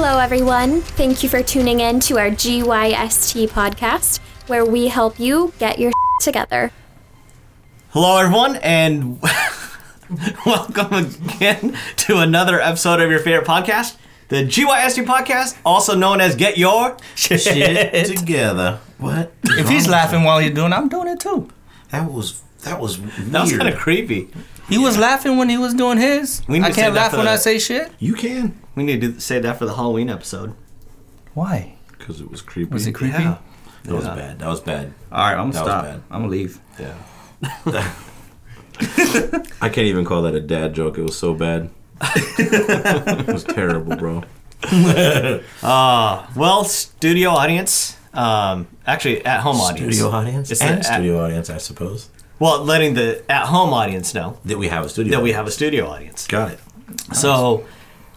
Hello, everyone. Thank you for tuning in to our GYST podcast, where we help you get your shit together. Hello, everyone, and welcome again to another episode of your favorite podcast, the GYST podcast, also known as Get Your Shit Together. What? If he's laughing while you're doing it, I'm doing it too. That was weird. That was kind of creepy. He was laughing when he was doing his. I can't laugh when I say shit. You can. We need to say that for the Halloween episode. Why? Because it was creepy. Was it creepy? Yeah. That was bad. That was bad. All right, I'm going to stop. I'm going to leave. Yeah. I can't even call that a dad joke. It was so bad. It was terrible, bro. Well, studio audience. Actually, at-home audience. Studio audience? It's and studio audience, I suppose. Well, letting the at-home audience know that we have a studio. Got it. Nice. So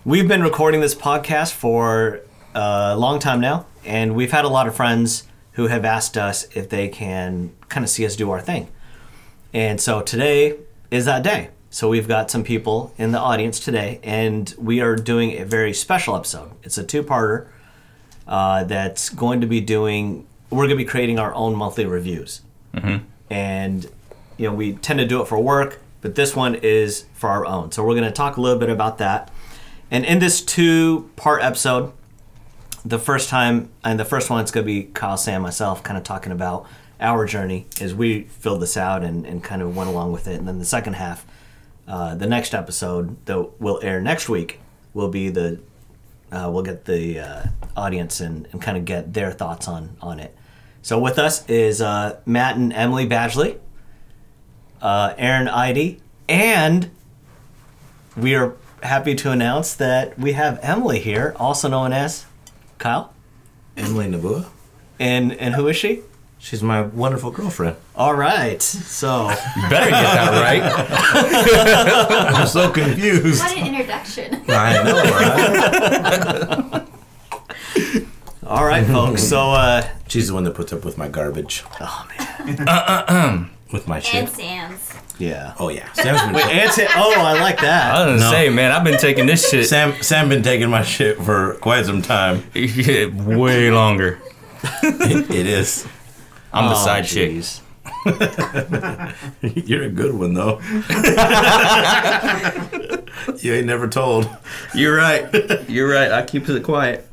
we've been recording this podcast for a long time now, and we've had a lot of friends who have asked us if they can kind of see us do our thing. And so today is that day. So we've got some people in the audience today, and we are doing a very special episode. It's a two-parter that's going to be doing. We're going to be creating our own monthly reviews, and you know, we tend to do it for work, but this one is for our own. So we're going to talk a little bit about that. And in this two-part episode, the first one, it's going to be Kyle, Sam, myself, kind of talking about our journey as we filled this out and kind of went along with it. And then the second half, the next episode that will air next week, will be we'll get the audience and kind of get their thoughts on it. So with us is Matt and Emily Badgley, Aaron Idy, and we are happy to announce that we have Emily here, also known as Kyle. Emily Nabua. And who is she? She's my wonderful girlfriend. All right, so you better get that right. I'm so confused. What an introduction. I know, right? All right, folks. So she's the one that puts up with my garbage. Oh man. With my shit. And Sam's. Yeah. Oh yeah. Sam's been. Wait, and Sam. Oh, I like that. I was gonna say, man, I've been taking this shit. Sam been taking my shit for quite some time. Yeah, way longer. It is. I'm the side chick. You're a good one though. You ain't never told. You're right. I keep it quiet.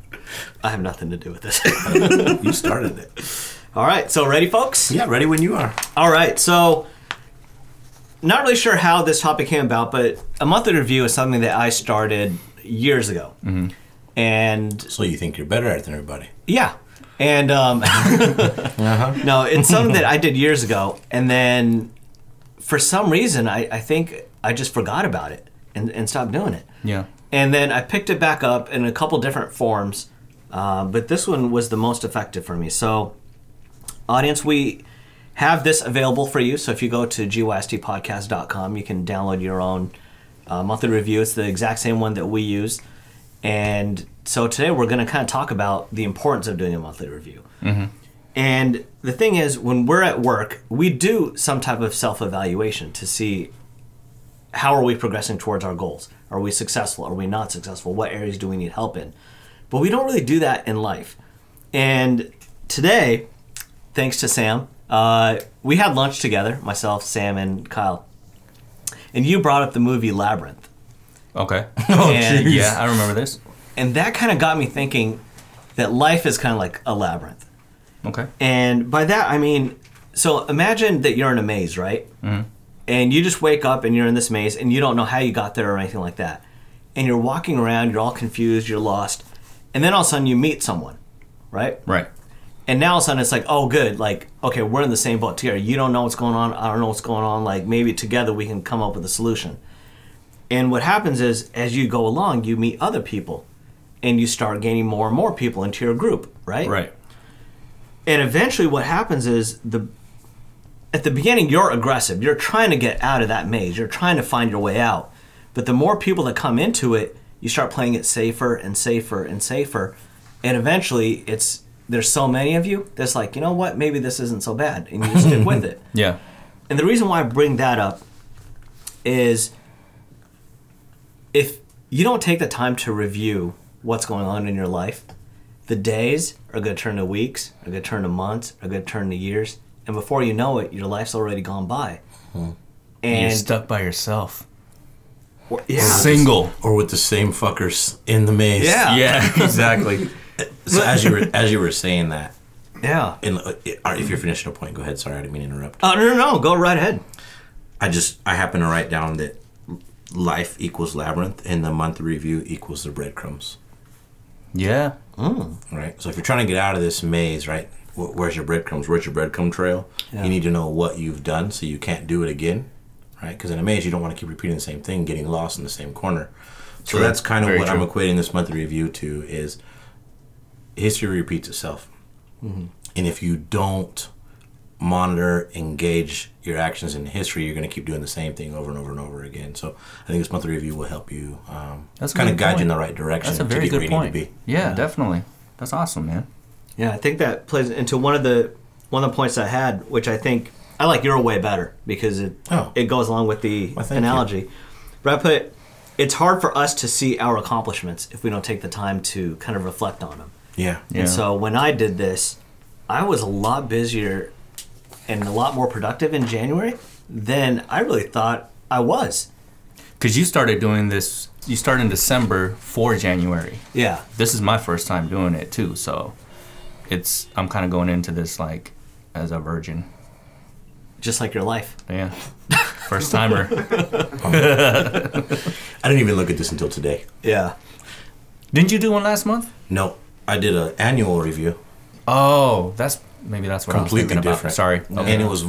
I have nothing to do with this. You started it. All right, so ready, folks? Yeah, ready when you are. All right, so not really sure how this topic came about, but a monthly review is something that I started years ago. Mm-hmm. And so you think you're better at it than everybody? Yeah. And no, it's something that I did years ago, and then for some reason, I think I just forgot about it and stopped doing it. Yeah. And then I picked it back up in a couple different forms, but this one was the most effective for me. So, audience, we have this available for you. So if you go to GYSTpodcast.com, you can download your own monthly review. It's the exact same one that we use. And so today we're going to kind of talk about the importance of doing a monthly review. Mm-hmm. And the thing is, when we're at work, we do some type of self-evaluation to see how are we progressing towards our goals. Are we successful? Are we not successful? What areas do we need help in? But we don't really do that in life. And today, thanks to Sam, we had lunch together, myself, Sam, and Kyle. And you brought up the movie Labyrinth. Okay. Yeah, I remember this. And that kind of got me thinking that life is kind of like a labyrinth. Okay. And by that, I mean, so imagine that you're in a maze, right? Mm-hmm. And you just wake up and you're in this maze and you don't know how you got there or anything like that. And you're walking around, you're all confused, you're lost. And then all of a sudden you meet someone, right? Right. And now all of a sudden it's like, oh, good. Like, okay, we're in the same boat together. You don't know what's going on. I don't know what's going on. Like, maybe together we can come up with a solution. And what happens is, as you go along, you meet other people. And you start gaining more and more people into your group, right? Right. And eventually what happens is at the beginning, you're aggressive. You're trying to get out of that maze. You're trying to find your way out. But the more people that come into it, you start playing it safer and safer and safer. And eventually, there's so many of you that's like, you know what? Maybe this isn't so bad. And you stick with it. Yeah. And the reason why I bring that up is if you don't take the time to review what's going on in your life. The days are going to turn to weeks, are going to turn to months, are going to turn to years. And before you know it, your life's already gone by. Hmm. And you're stuck by yourself. Or, yeah. Single. Or with the same fuckers in the maze. Yeah. Yeah, exactly. So as you were saying that. Yeah. And if you're finishing a point, go ahead. Sorry, I didn't mean to interrupt. Oh, no. Go right ahead. I happen to write down that life equals Labyrinth and the monthly review equals the breadcrumbs. Yeah. Mm. Right. So if you're trying to get out of this maze, right, where's your breadcrumbs? Where's your breadcrumb trail? Yeah. You need to know what you've done so you can't do it again, right? Because in a maze, you don't want to keep repeating the same thing, getting lost in the same corner. So true. That's kind of very what true. I'm equating this monthly review to is history repeats itself. Mm-hmm. And if you don't monitor, engage your actions in history, you're going to keep doing the same thing over and over and over again. So I think this monthly review will help you kind of guide you in the right direction. That's a very good point. To be. Yeah, definitely. That's awesome, man. Yeah, I think that plays into one of the points I had, which I think I like your way better because it goes along with the analogy. You. But I put, it's hard for us to see our accomplishments if we don't take the time to kind of reflect on them. Yeah. And so when I did this, I was a lot busier and a lot more productive in January than I really thought I was. Because you started doing this, you started in December for January. Yeah. This is my first time doing it too, so I'm kind of going into this like as a virgin. Just like your life. Yeah. First timer. I didn't even look at this until today. Yeah. Didn't you do one last month? No. I did an annual review. Oh, that's what completely I was different. About. Sorry, okay. And it was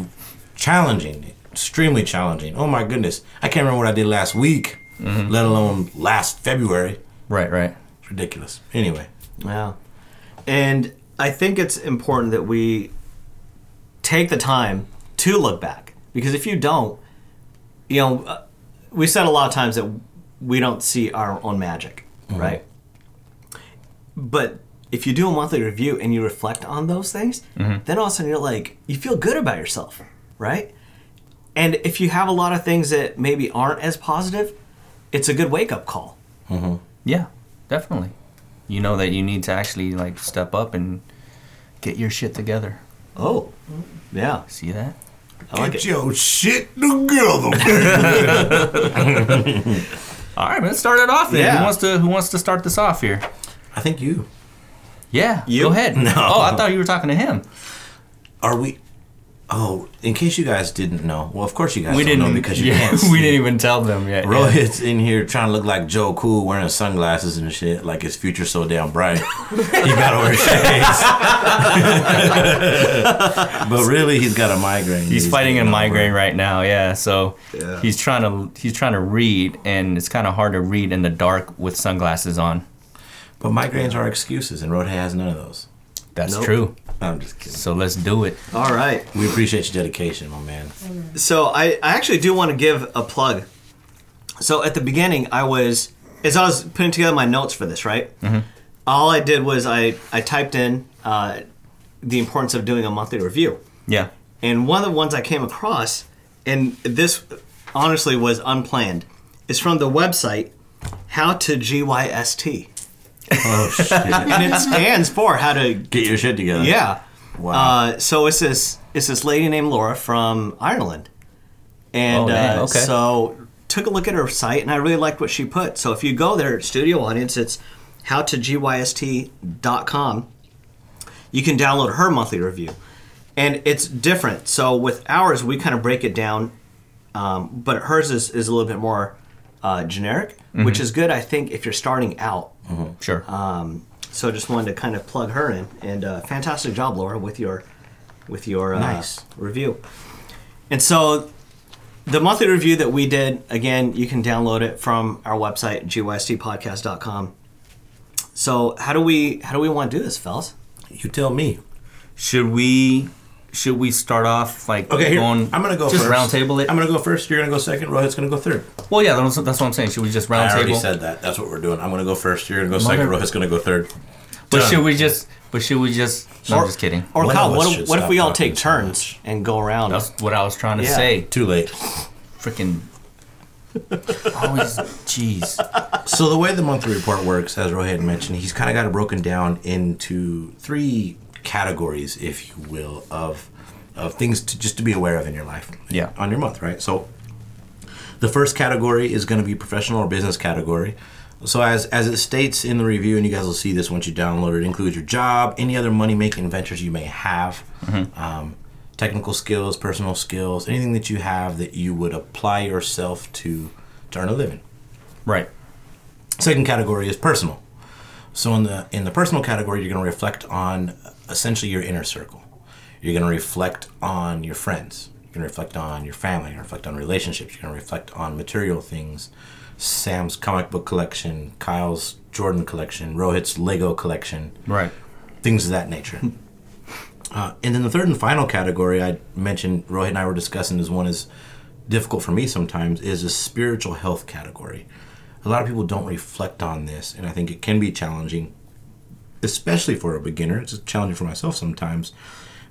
challenging, extremely challenging. Oh my goodness, I can't remember what I did last week, mm-hmm. let alone last February. Right. It's ridiculous. Anyway, wow. And I think it's important that we take the time to look back because if you don't, we said a lot of times that we don't see our own magic, mm-hmm. right? But if you do a monthly review and you reflect on those things, mm-hmm. then all of a sudden you're like, you feel good about yourself, right? And if you have a lot of things that maybe aren't as positive, it's a good wake-up call. Mm-hmm. Yeah, definitely. You know that you need to actually like step up and get your shit together. Oh, yeah. See that? Get your shit together. All right, man, start it off then. Yeah. Who wants to start this off here? I think you. Yeah, you? Go ahead. No. Oh, I thought you were talking to him. Are we... Oh, in case you guys didn't know. Well, of course you guys don't know because you can't see. We didn't even tell them yet. Rohit's in here trying to look like Joe Cool wearing sunglasses and shit, like his future's so damn bright. You gotta wear shades. But really, he's got a migraine. He's fighting a migraine right now, yeah. So yeah. He's trying to read, and it's kind of hard to read in the dark with sunglasses on. But migraines are excuses, and Rohit has none of those. That's true. I'm just kidding. So let's do it. All right. We appreciate your dedication, my man. So I actually do want to give a plug. So at the beginning, as I was putting together my notes for this, right? Mm-hmm. All I did was I typed in the importance of doing a monthly review. Yeah. And one of the ones I came across, and this honestly was unplanned, is from the website How to GYST. Oh, shit. And it stands for how to... Get your shit together. Yeah. Wow. So it's this lady named Laura from Ireland. And so took a look at her site, and I really liked what she put. So if you go there, studio audience, it's howtogyst.com. You can download her monthly review. And it's different. So with ours, we kind of break it down, but hers is a little bit more generic, mm-hmm. which is good, I think, if you're starting out. Mm-hmm. Sure. So just wanted to kind of plug her in, and fantastic job, Laura, with your nice review. And so the monthly review that we did, again, you can download it from our website, GYSTpodcast.com. So how do we want to do this, fellas? You tell me. Should we start off like going? I'm gonna go just first. Just round table it. I'm gonna go first. You're gonna go second. Rohit's gonna go third. Well, yeah, that's what I'm saying. Should we just round table? I already said that. That's what we're doing. I'm gonna go first. You're gonna go second. Rohit's gonna go third. But done. Should we just? No, I'm just kidding. Or Kyle, what if we all take turns and go around? That's what I was trying to say. Too late. Freaking Always, jeez. So the way the monthly report works, as Rohit mentioned, he's kind of got it broken down into three categories, if you will, of things to be aware of in your life. Yeah. On your month, right? So the first category is going to be professional or business category. So as it states in the review, and you guys will see this once you download it, it includes your job, any other money-making ventures you may have, mm-hmm. Technical skills, personal skills, anything that you have that you would apply yourself to earn a living. Right. Second category is personal. So in the personal category, you're going to reflect on essentially your inner circle. You're going to reflect on your friends. You're going to reflect on your family. You're going to reflect on relationships. You're going to reflect on material things. Sam's comic book collection, Kyle's Jordan collection, Rohit's Lego collection. Right. Things of that nature. And then the third and final category I mentioned, Rohit and I were discussing, is one is difficult for me sometimes, is a spiritual health category. A lot of people don't reflect on this, and I think it can be challenging, especially for a beginner. It's challenging for myself sometimes.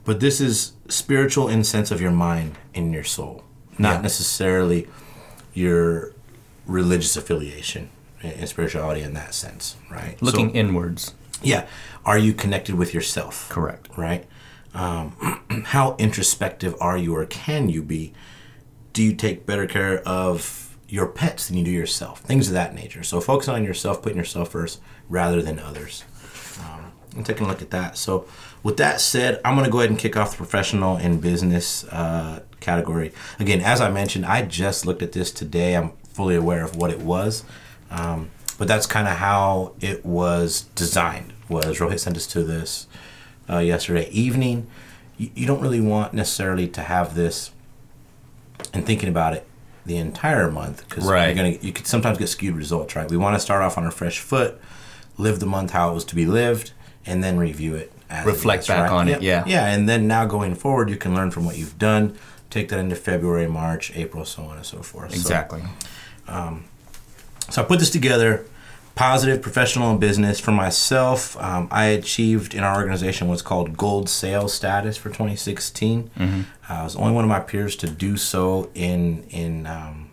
But this is spiritual in the sense of your mind and your soul, not necessarily your religious affiliation and spirituality in that sense, right? Looking inwards. Yeah. Are you connected with yourself? Correct. Right? How introspective are you, or can you be? Do you take better care of your pets than you do yourself? Things of that nature. So focus on yourself, putting yourself first rather than others. I'm taking a look at that. So with that said, I'm going to go ahead and kick off the professional and business category. Again, as I mentioned, I just looked at this today. I'm fully aware of what it was. But that's kind of how it was designed, was Rohit sent us to this yesterday evening. You don't really want necessarily to have this and thinking about it the entire month, because you could sometimes get skewed results, right? We want to start off on a fresh foot, live the month how it was to be lived, and then review it. Reflect back on it, yeah. Yeah, and then now going forward, you can learn from what you've done, take that into February, March, April, so on and so forth. Exactly. So I put this together, positive, professional, and business. For myself, I achieved in our organization what's called gold sales status for 2016. Mm-hmm. I was the only one of my peers to do so in our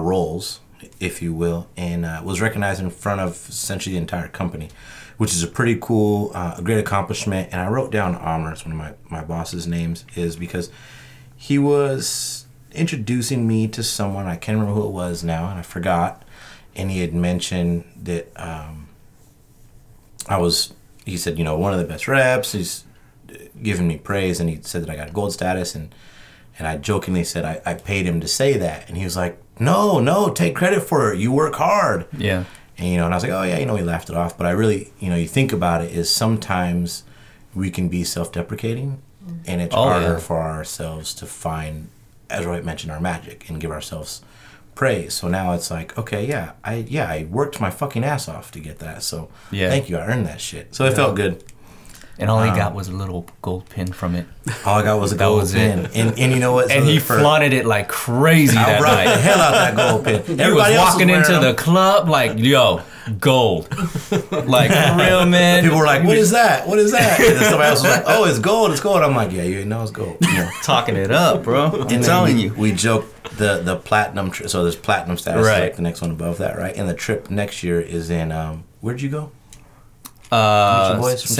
roles, if you will, and was recognized in front of essentially the entire company, which is a pretty cool, a great accomplishment. And I wrote down Amr, it's one of my boss's names, is because he was introducing me to someone, I can't remember who it was now, and I forgot, and he had mentioned that he said, you know, one of the best reps, he's giving me praise, and he said that I got a gold status, and I jokingly said I paid him to say that, and he was like, no, take credit for it, you work hard. Yeah. And, you know, and I was like, oh yeah, you know, he laughed it off, but I really, you know, you think about it, is sometimes we can be self-deprecating, and it's harder for ourselves to find, as Roy mentioned, our magic and give ourselves praise. So now it's like, okay, I worked my fucking ass off to get that. So thank you, I earned that shit. So it felt good. And all he got was a little gold pin from it. All I got was a gold pin. And you know what? So and he flaunted it like crazy that night. I brought the hell out that gold pin. He was walking into the club like, yo, gold. Like, real man. People were like, what is that? And then somebody else was like, oh, it's gold. I'm like, yeah, you know it's gold. You know. Talking it up, bro. I'm telling you. We joked the platinum trip. So there's platinum status, right? Like the next one above that, right? And the trip next year is in, where'd you go? Palm Springs.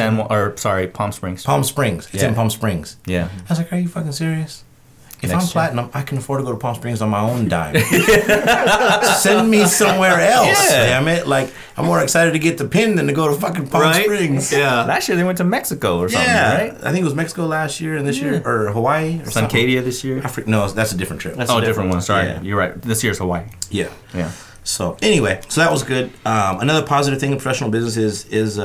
It's in Palm Springs. Yeah. I was like, are you fucking serious? If Next I'm platinum, year. I can afford to go to Palm Springs on my own dime. Send me somewhere else, damn it. Like, I'm more excited to get the pin than to go to fucking Palm Springs. Yeah. Last year they went to Mexico or something, right? I think it was Mexico last year and this year, or Hawaii or something. Suncadia this year? No, that's a different trip. That's a different one. Sorry. Yeah. You're right. This year's Hawaii. Yeah. Yeah. So anyway, so that was good. Another positive thing in professional business is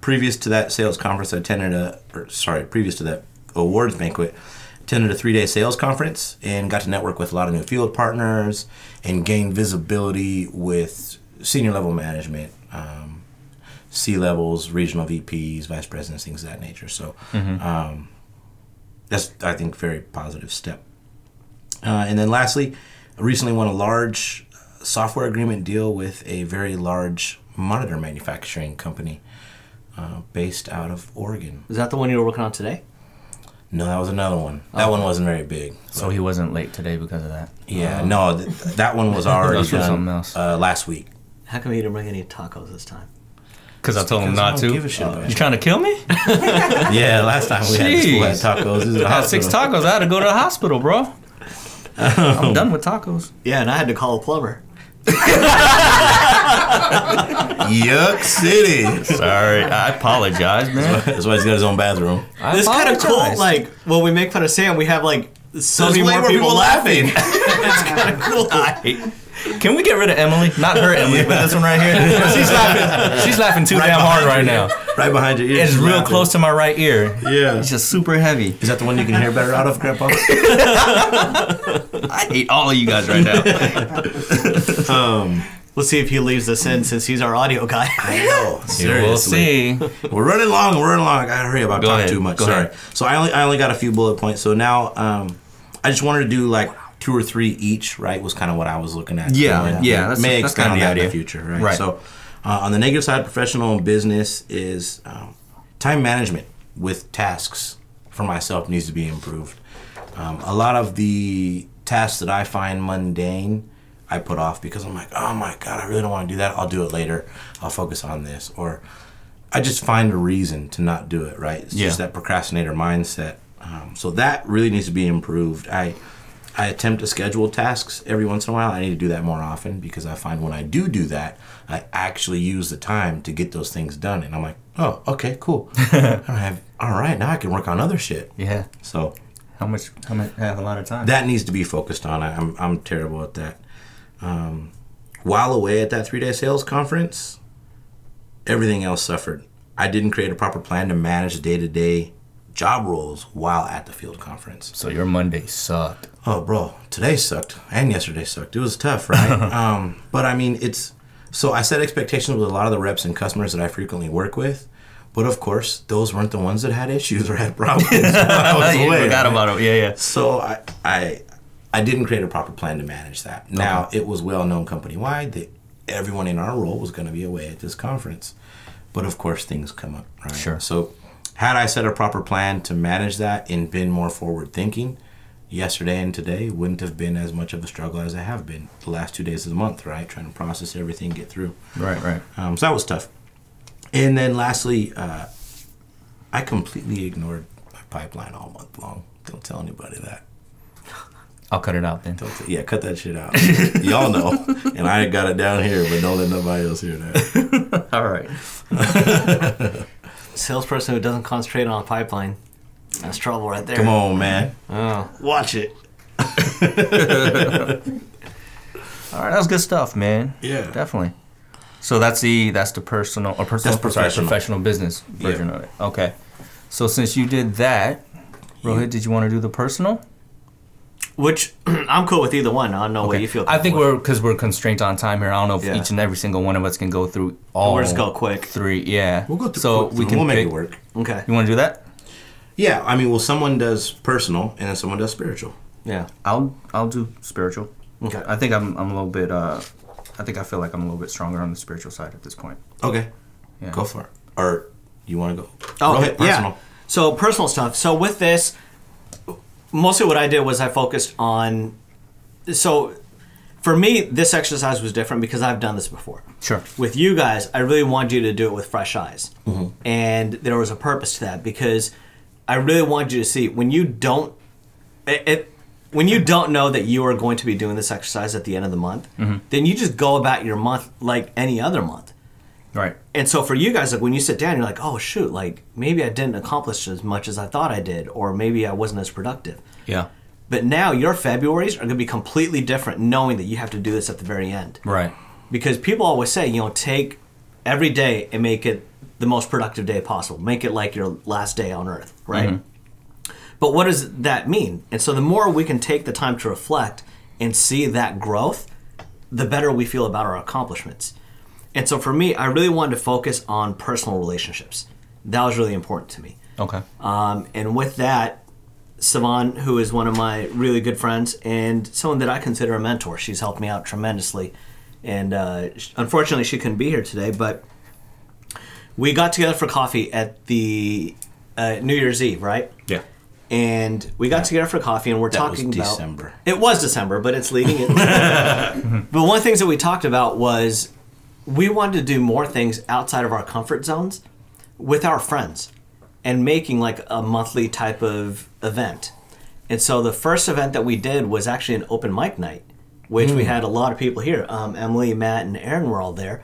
previous to that sales conference, I attended previous to that awards banquet, attended a 3-day sales conference and got to network with a lot of new field partners and gain visibility with senior level management, C-levels, regional VPs, vice presidents, things of that nature. So that's, I think, a very positive step. And then lastly, I recently won a large software agreement deal with a very large monitor manufacturing company based out of Oregon. Is that the one you were working on today? No, that was another one. That one wasn't very big. So he wasn't late today because of that? Yeah, no, that one was already done last week. How come you didn't bring any tacos this time? Because I told him not to. You trying to kill me? Yeah, last time we had tacos. I had 6 tacos. I had to go to the hospital, bro. I'm done with tacos. Yeah, and I had to call a plumber. Yuck City. Sorry, I apologize, man. That's why he's got his own bathroom. It's kind of cool. Like when we make fun of Sam, we have like so many more people laughing. It's kind of cool. Can we get rid of Emily? Not her Emily, but this one right here. She's laughing. She's laughing too damn hard right now. Right behind your ear. It's real close to my right ear. Yeah. It's just super heavy. Is that the one you can hear better out of, Grandpa? I hate all of you guys right now. Let's see if he leaves this in since he's our audio guy. I know. Seriously. We'll see. We're running long. I gotta hurry up. I'm talking too much. Sorry. So I only got a few bullet points. So now I just wanted to do like 2 or 3 each, right, was kind of what I was looking at. Yeah, May expound on that in the future, right? So on the negative side, professional and business is time management with tasks for myself needs to be improved. A lot of the tasks that I find mundane, I put off because I'm like, oh my God, I really don't want to do that. I'll do it later. I'll focus on this. Or I just find a reason to not do it, right? It's just that procrastinator mindset. So that really needs to be improved. I attempt to schedule tasks every once in a while. I need to do that more often because I find when I do that, I actually use the time to get those things done. And I'm like, oh, okay, cool. All right, now I can work on other shit. Yeah. So how much I have a lot of time? That needs to be focused on. I'm terrible at that. While away at that 3-day sales conference, everything else suffered. I didn't create a proper plan to manage day-to-day job roles while at the field conference. So your Monday sucked. Oh, bro, today sucked and yesterday sucked. It was tough, right? But I mean, so I set expectations with a lot of the reps and customers that I frequently work with. But of course, those weren't the ones that had issues or had problems. I forgot about it. Yeah. So I didn't create a proper plan to manage that. Now, it was well known company wide that everyone in our role was going to be away at this conference. But of course, things come up, right? Sure. So had I set a proper plan to manage that and been more forward thinking, yesterday and today wouldn't have been as much of a struggle as I have been the last 2 days of the month, right? Trying to process everything, get through. Right. So that was tough. And then lastly, I completely ignored my pipeline all month long. Don't tell anybody that. I'll cut it out then. Yeah, cut that shit out. Y'all know. And I got it down here, but don't let nobody else hear that. All right. Salesperson who doesn't concentrate on a pipeline. That's trouble right there. Come on, man. Oh. Watch it. All right, that was good stuff, man. Yeah. Definitely. So that's the professional business version of it. Okay. So since you did that, Rohit, did you want to do the personal? Which I'm cool with either one. I don't know what you feel. I think we're constrained on time here. I don't know if each and every single one of us can go through all. We'll just go quick. 3, yeah. We'll go through. So we can make it work. Okay. You want to do that? Yeah, I mean, someone does personal and then someone does spiritual. Yeah, I'll do spiritual. Okay. I think I'm a little bit. I think I feel like I'm a little bit stronger on the spiritual side at this point. Okay. Yeah. Go for it. Or you want to go? Oh, okay. Personal. Yeah. So personal stuff. So with this. Mostly what I did was I focused on, so for me, this exercise was different because I've done this before. Sure. With you guys, I really wanted you to do it with fresh eyes. Mm-hmm. And there was a purpose to that because I really wanted you to see when you don't know that you are going to be doing this exercise at the end of the month, mm-hmm. then you just go about your month like any other month. Right. And so for you guys, like when you sit down, you're like, oh, shoot, like maybe I didn't accomplish as much as I thought I did, or maybe I wasn't as productive. Yeah. But now your Februaries are going to be completely different knowing that you have to do this at the very end. Right. Because people always say, you know, take every day and make it the most productive day possible. Make it like your last day on earth, right? Mm-hmm. But what does that mean? And so the more we can take the time to reflect and see that growth, the better we feel about our accomplishments. And so for me, I really wanted to focus on personal relationships. That was really important to me. Okay. And with that, Savon, who is one of my really good friends and someone that I consider a mentor, she's helped me out tremendously. And unfortunately, she couldn't be here today, but we got together for coffee at the New Year's Eve, right? Yeah. And we got together for coffee, and we're talking about... That was December. It was December, but it's leading into... But one of the things that we talked about was we wanted to do more things outside of our comfort zones with our friends and making like a monthly type of event. And so the first event that we did was actually an open mic night, which we had a lot of people here. Emily, Matt, and Aaron were all there.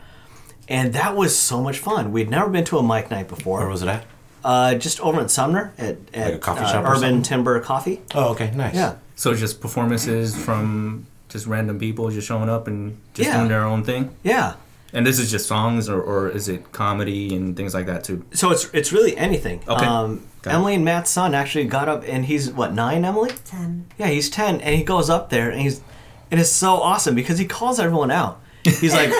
And that was so much fun. We'd never been to a mic night before. Where was it at? Just over in Sumner at like a coffee shop or Urban Timber Coffee. Oh, okay, nice. Yeah. So just performances from just random people just showing up and just doing their own thing? Yeah. And this is just songs, or is it comedy and things like that too? So it's really anything. Okay. Emily and Matt's son actually got up, and he's, what, 9, Emily? 10. Yeah, he's 10, and he goes up there, and it's so awesome because he calls everyone out. He's like,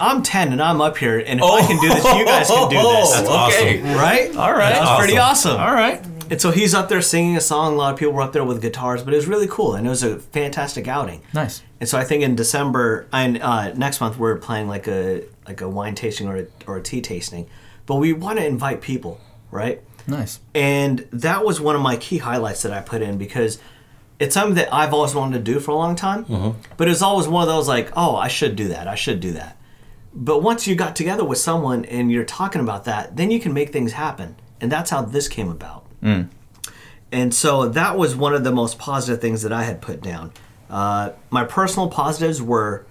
I'm 10 and I'm up here, and if I can do this, you guys can do this. That's okay. Awesome. Right? All right. That's awesome. Pretty awesome. All right. And so he's up there singing a song. A lot of people were up there with guitars, but it was really cool, and it was a fantastic outing. Nice. And so I think in December and next month we're planning like a wine tasting or a tea tasting, but we want to invite people, right? Nice. And that was one of my key highlights that I put in because it's something that I've always wanted to do for a long time, but it was always one of those like, oh, I should do that. But once you got together with someone and you're talking about that, then you can make things happen. And that's how this came about. Mm. And so that was one of the most positive things that I had put down. My personal positives were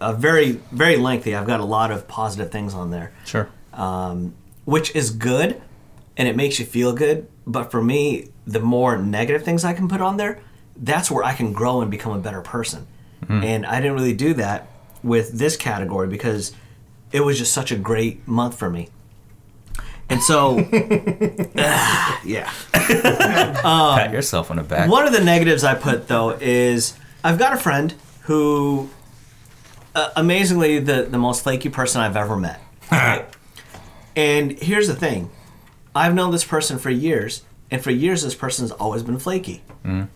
very, very lengthy. I've got a lot of positive things on there. Sure. Which is good, and it makes you feel good. But for me, the more negative things I can put on there, that's where I can grow and become a better person. Mm-hmm. And I didn't really do that with this category because it was just such a great month for me. And so, yeah. Pat yourself on the back. One of the negatives I put, though, is I've got a friend who, amazingly, the most flaky person I've ever met. Right? And here's the thing. I've known this person for years, and for years this person's always been flaky. Mm.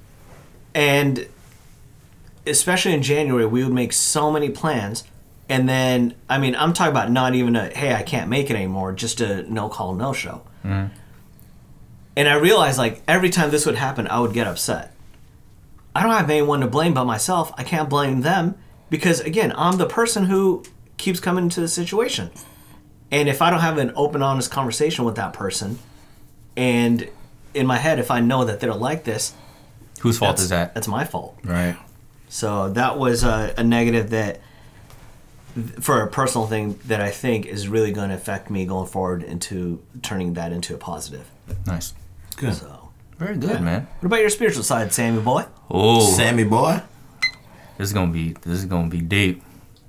And especially in January, we would make so many plans, and then, I mean, I'm talking about not even a, hey, I can't make it anymore, just a no-call, no-show. Mm. And I realized, like, every time this would happen, I would get upset. I don't have anyone to blame but myself. I can't blame them because, again, I'm the person who keeps coming into the situation. And if I don't have an open, honest conversation with that person, and in my head, if I know that they're like this... Whose fault is that? That's my fault. Right. So that was a negative that, for a personal thing, that I think is really going to affect me going forward into turning that into a positive. Nice. Good. So, very good, man. What about your spiritual side, Sammy boy? Oh. Sammy boy? This is going to be deep.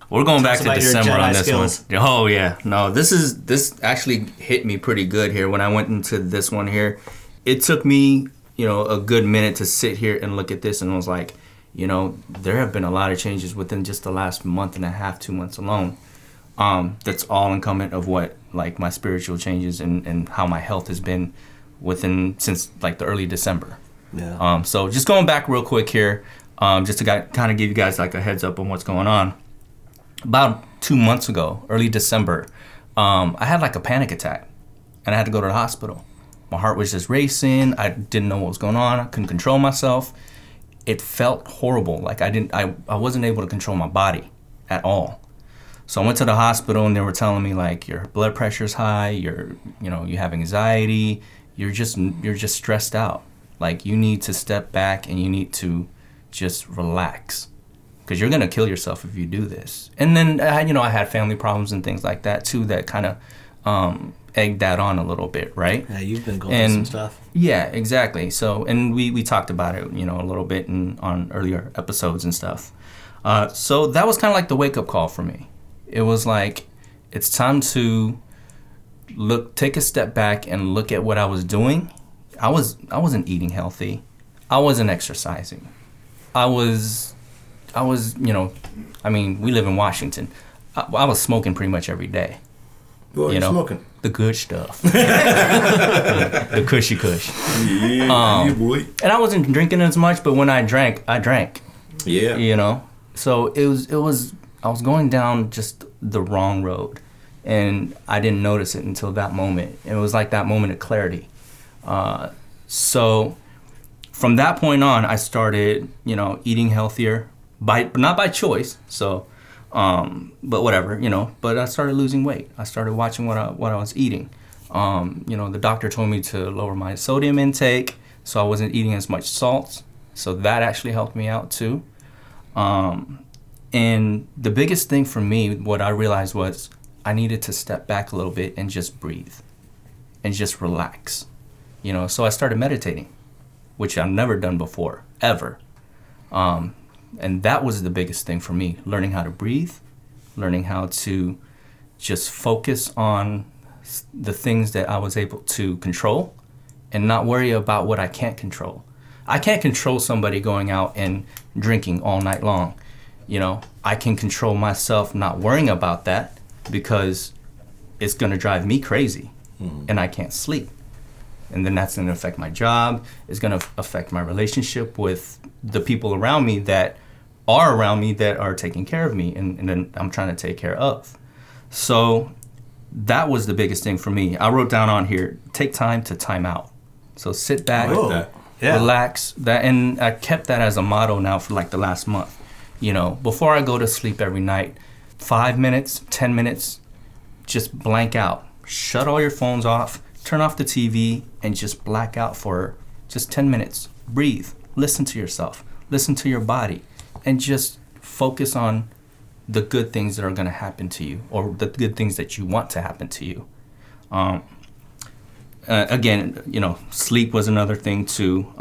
We're going back to December on this one. Oh, yeah. No, this actually hit me pretty good here when I went into this one here. It took me, a good minute to sit here and look at this and was like, there have been a lot of changes within just the last month and a half, 2 months alone. That's all incumbent of what, like, my spiritual changes and how my health has been within since, like, the early December. Yeah. So just going back real quick here, just to kind of give you guys, like, a heads up on what's going on. About 2 months ago, early December, I had like a panic attack and I had to go to the hospital. My heart was just racing. I didn't know what was going on. I couldn't control myself. It felt horrible. Like I wasn't able to control my body at all. So I went to the hospital and they were telling me like your blood pressure's high, you have anxiety, you're just stressed out. Like you need to step back and you need to just relax. Because you're going to kill yourself if you do this. And then, I had family problems and things like that, too, that kind of egged that on a little bit, right? Yeah, you've been going through some stuff. Yeah, exactly. So, and we talked about it, a little bit on earlier episodes and stuff. So that was kind of like the wake-up call for me. It was like, it's time to take a step back and look at what I was doing. I wasn't eating healthy. I wasn't exercising. We live in Washington. I was smoking pretty much every day. What were you smoking? The good stuff. The cushy kush. Yeah, you boy. And I wasn't drinking as much, but when I drank. Yeah. So I was going down just the wrong road, and I didn't notice it until that moment. It was like that moment of clarity. So from that point on, I started, eating healthier, not by choice. So, but whatever, but I started losing weight. I started watching what I was eating. The doctor told me to lower my sodium intake, so I wasn't eating as much salt. So that actually helped me out too. And the biggest thing for me, what I realized was I needed to step back a little bit and just breathe and just relax. So I started meditating, which I've never done before, ever. And that was the biggest thing for me, learning how to breathe, learning how to just focus on the things that I was able to control and not worry about what I can't control. I can't control somebody going out and drinking all night long. I can control myself not worrying about that because it's going to drive me crazy and I can't sleep. And then that's going to affect my job. It's going to affect my relationship with the people around me that are around me that are taking care of me and then I'm trying to take care of. So that was the biggest thing for me. I wrote down on here, take time to time out. So sit back, relax. That, and I kept that as a motto now for like the last month. Before I go to sleep every night, 5 minutes, 10 minutes, just blank out. Shut all your phones off, turn off the TV, and just black out for just 10 minutes. Breathe, listen to yourself, listen to your body, and just focus on the good things that are going to happen to you or the good things that you want to happen to you. Sleep was another thing too,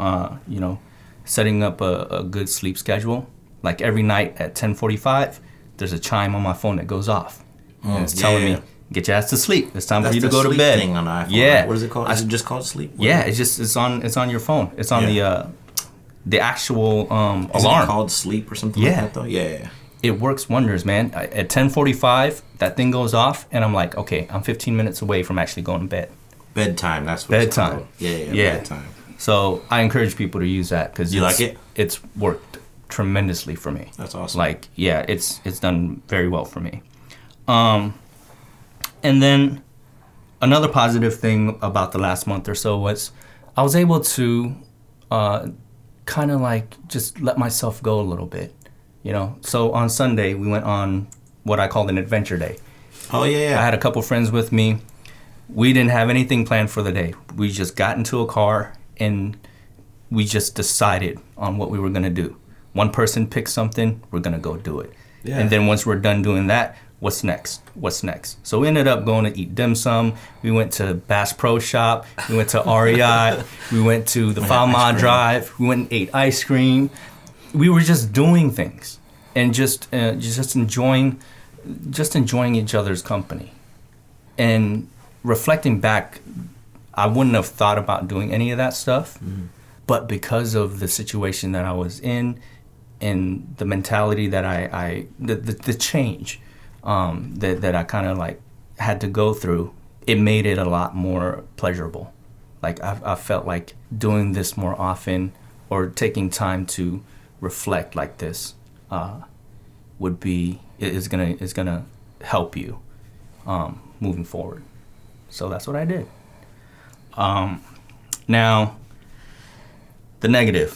setting up a good sleep schedule. Like every night at 10:45, there's a chime on my phone that goes off. And it's telling me, get your ass to sleep. It's time for you to go to bed. That's the sleep thing on iPhone. Yeah. Right? What is it called? Is it just called sleep? What is it? It's on your phone. It's on the actual alarm. Is it called sleep or something like that though? Yeah. It works wonders, man. At 10:45, that thing goes off, and I'm like, okay, I'm 15 minutes away from actually going to bed. Bedtime, that's what it's called. Yeah, bedtime. So I encourage people to use that because you like it. It's worked tremendously for me. That's awesome. It's done very well for me. And then another positive thing about the last month or so was I was able to kind of like just let myself go a little bit. So on Sunday, we went on what I called an adventure day. Oh, yeah. I had a couple friends with me. We didn't have anything planned for the day. We just got into a car, and we just decided on what we were going to do. One person picks something, we're going to go do it. Yeah. And then once we're done doing that, what's next? So we ended up going to eat dim sum. We went to Bass Pro Shop. We went to REI. We went to the 5 Mile Drive. We went and ate ice cream. We were just doing things and just enjoying each other's company. And reflecting back, I wouldn't have thought about doing any of that stuff, but because of the situation that I was in and the mentality that the change that I kind of like had to go through, it made it a lot more pleasurable. Like I felt like doing this more often or taking time to reflect like this is gonna help you moving forward. So that's what I did. Now, the negative.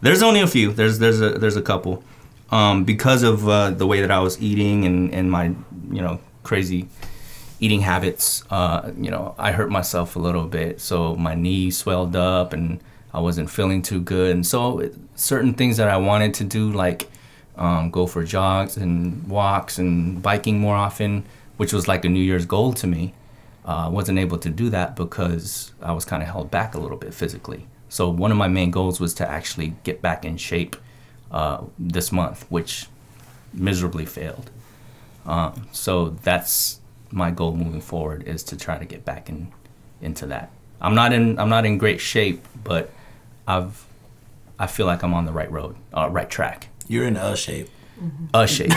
There's only a few. There's a couple. Because of the way that I was eating and my crazy eating habits, I hurt myself a little bit. So my knee swelled up and I wasn't feeling too good. And so certain things that I wanted to do, like go for jogs and walks and biking more often, which was like a New Year's goal to me, I wasn't able to do that because I was kind of held back a little bit physically. So one of my main goals was to actually get back in shape this month, which miserably failed. So that's my goal moving forward, is to try to get back into that. I'm not in great shape, but I feel like I'm on the right road, right track. You're in a shape. Mm-hmm. A shape.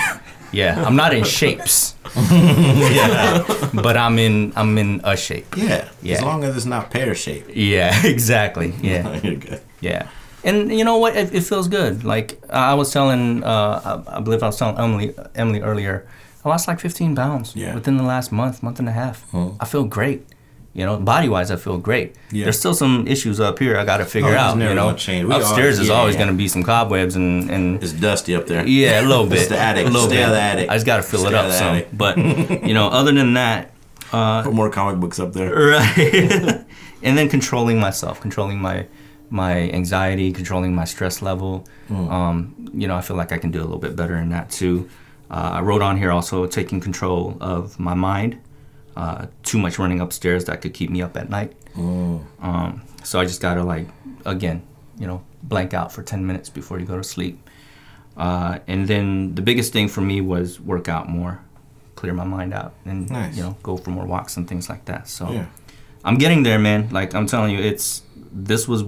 Yeah, I'm not in shapes. Yeah, but I'm in a shape. Yeah. As long as it's not pear shape. Yeah, exactly. Yeah. You're good. Yeah. And you know what? It feels good. Like I was telling I was telling Emily earlier, I lost like 15 pounds within the last month and a half. I feel great. You know, body-wise, I feel great. Yeah. There's still some issues up here I got to figure out. You know, upstairs is always going to be some cobwebs and it's dusty up there. Yeah, a little bit. It's the attic. Stay out of the attic. I just got to fill it up some. But you know, other than that, put more comic books up there. Right. And then controlling myself, controlling my anxiety, controlling my stress level. You know, I feel like I can do a little bit better in that too. I wrote on here also taking control of my mind. Too much running upstairs that could keep me up at night. So I just gotta blank out for 10 minutes before you go to sleep. And then the biggest thing for me was work out more, clear my mind out, and go for more walks and things like that. So yeah. I'm getting there, man. Like I'm telling you, this was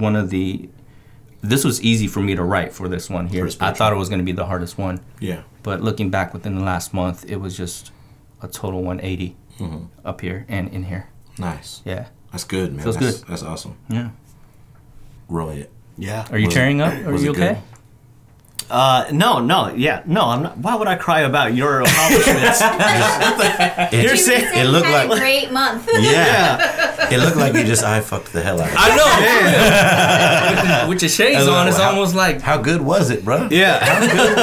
easy for me to write for this one here. I thought it was going to be the hardest one. Yeah. But looking back within the last month, it was just a total 180 up here and in here. Nice. Yeah. That's good, man. Feels good. That's awesome. Yeah. Really. Yeah. Are you tearing up? Are you okay? No. Yeah. No, I'm not. Why would I cry about your accomplishments? It looked like a great month. Yeah. It looked like you just eye fucked the hell out of it. I know. Yeah. With your shades on, it's almost like, how good was it, bro? Yeah. How good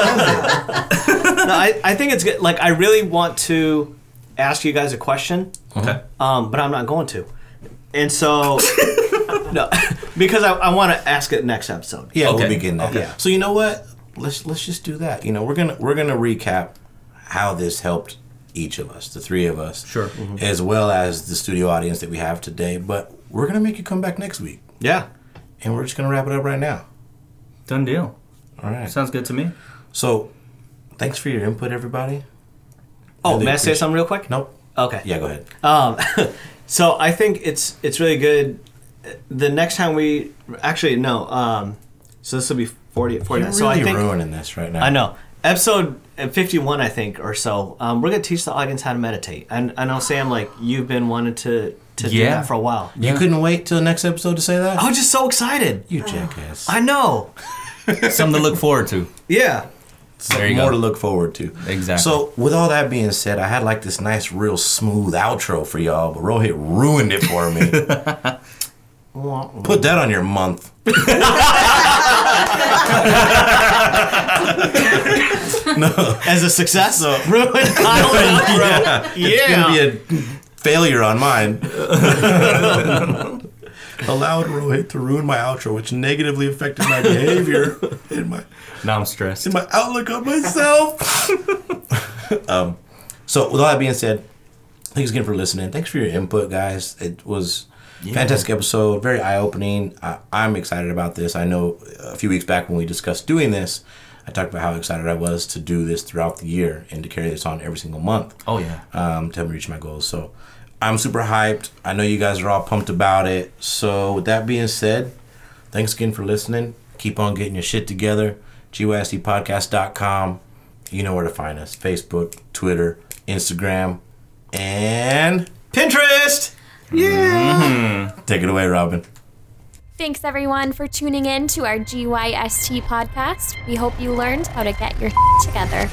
was it? No, I think it's good. Like, I really want to ask you guys a question. Okay. But I'm not going to. And so... No, because I want to ask it next episode. Yeah, okay. We'll begin that. Okay. So you know what? Let's just do that. You know, we're gonna recap how this helped each of us, the three of us, sure, as well as the studio audience that we have today. But we're gonna make you come back next week. Yeah, and we're just gonna wrap it up right now. Done deal. All right, sounds good to me. So, thanks for your input, everybody. Oh, may I say something real quick? Nope. Okay. Yeah, go ahead. So I think it's really good. The next time so this will be 40. You're so really ruining this right now. I know. Episode 51, I think, or so. We're gonna teach the audience how to meditate. And I know, Sam, like you've been wanting to do that for a while. Yeah. You couldn't wait till the next episode to say that? I was just so excited. You jackass. I know. Something to look forward to. Yeah. More to look forward to. Exactly. So, with all that being said, I had like this nice, real smooth outro for y'all, but Rohit ruined it for me. Put that on your month. No. As a success? So, ruined. Yeah. It's going to be a failure on mine. Allowed Rohit to ruin my outro, which negatively affected my behavior. Now I'm stressed. In my outlook on myself. So, with all that being said, thanks again for listening. Thanks for your input, guys. It was... Yeah. Fantastic episode, very eye-opening. I'm excited about this. I know a few weeks back when we discussed doing this, I talked about how excited I was to do this throughout the year and to carry this on every single month. Oh, yeah. To help me reach my goals. So I'm super hyped. I know you guys are all pumped about it. So with that being said, thanks again for listening. Keep on getting your shit together. GYSTpodcast.com. You know where to find us. Facebook, Twitter, Instagram, and Pinterest. Yeah. Mm-hmm. Take it away, Robin. Thanks, everyone, for tuning in to our GYST podcast. We hope you learned how to get your shit together.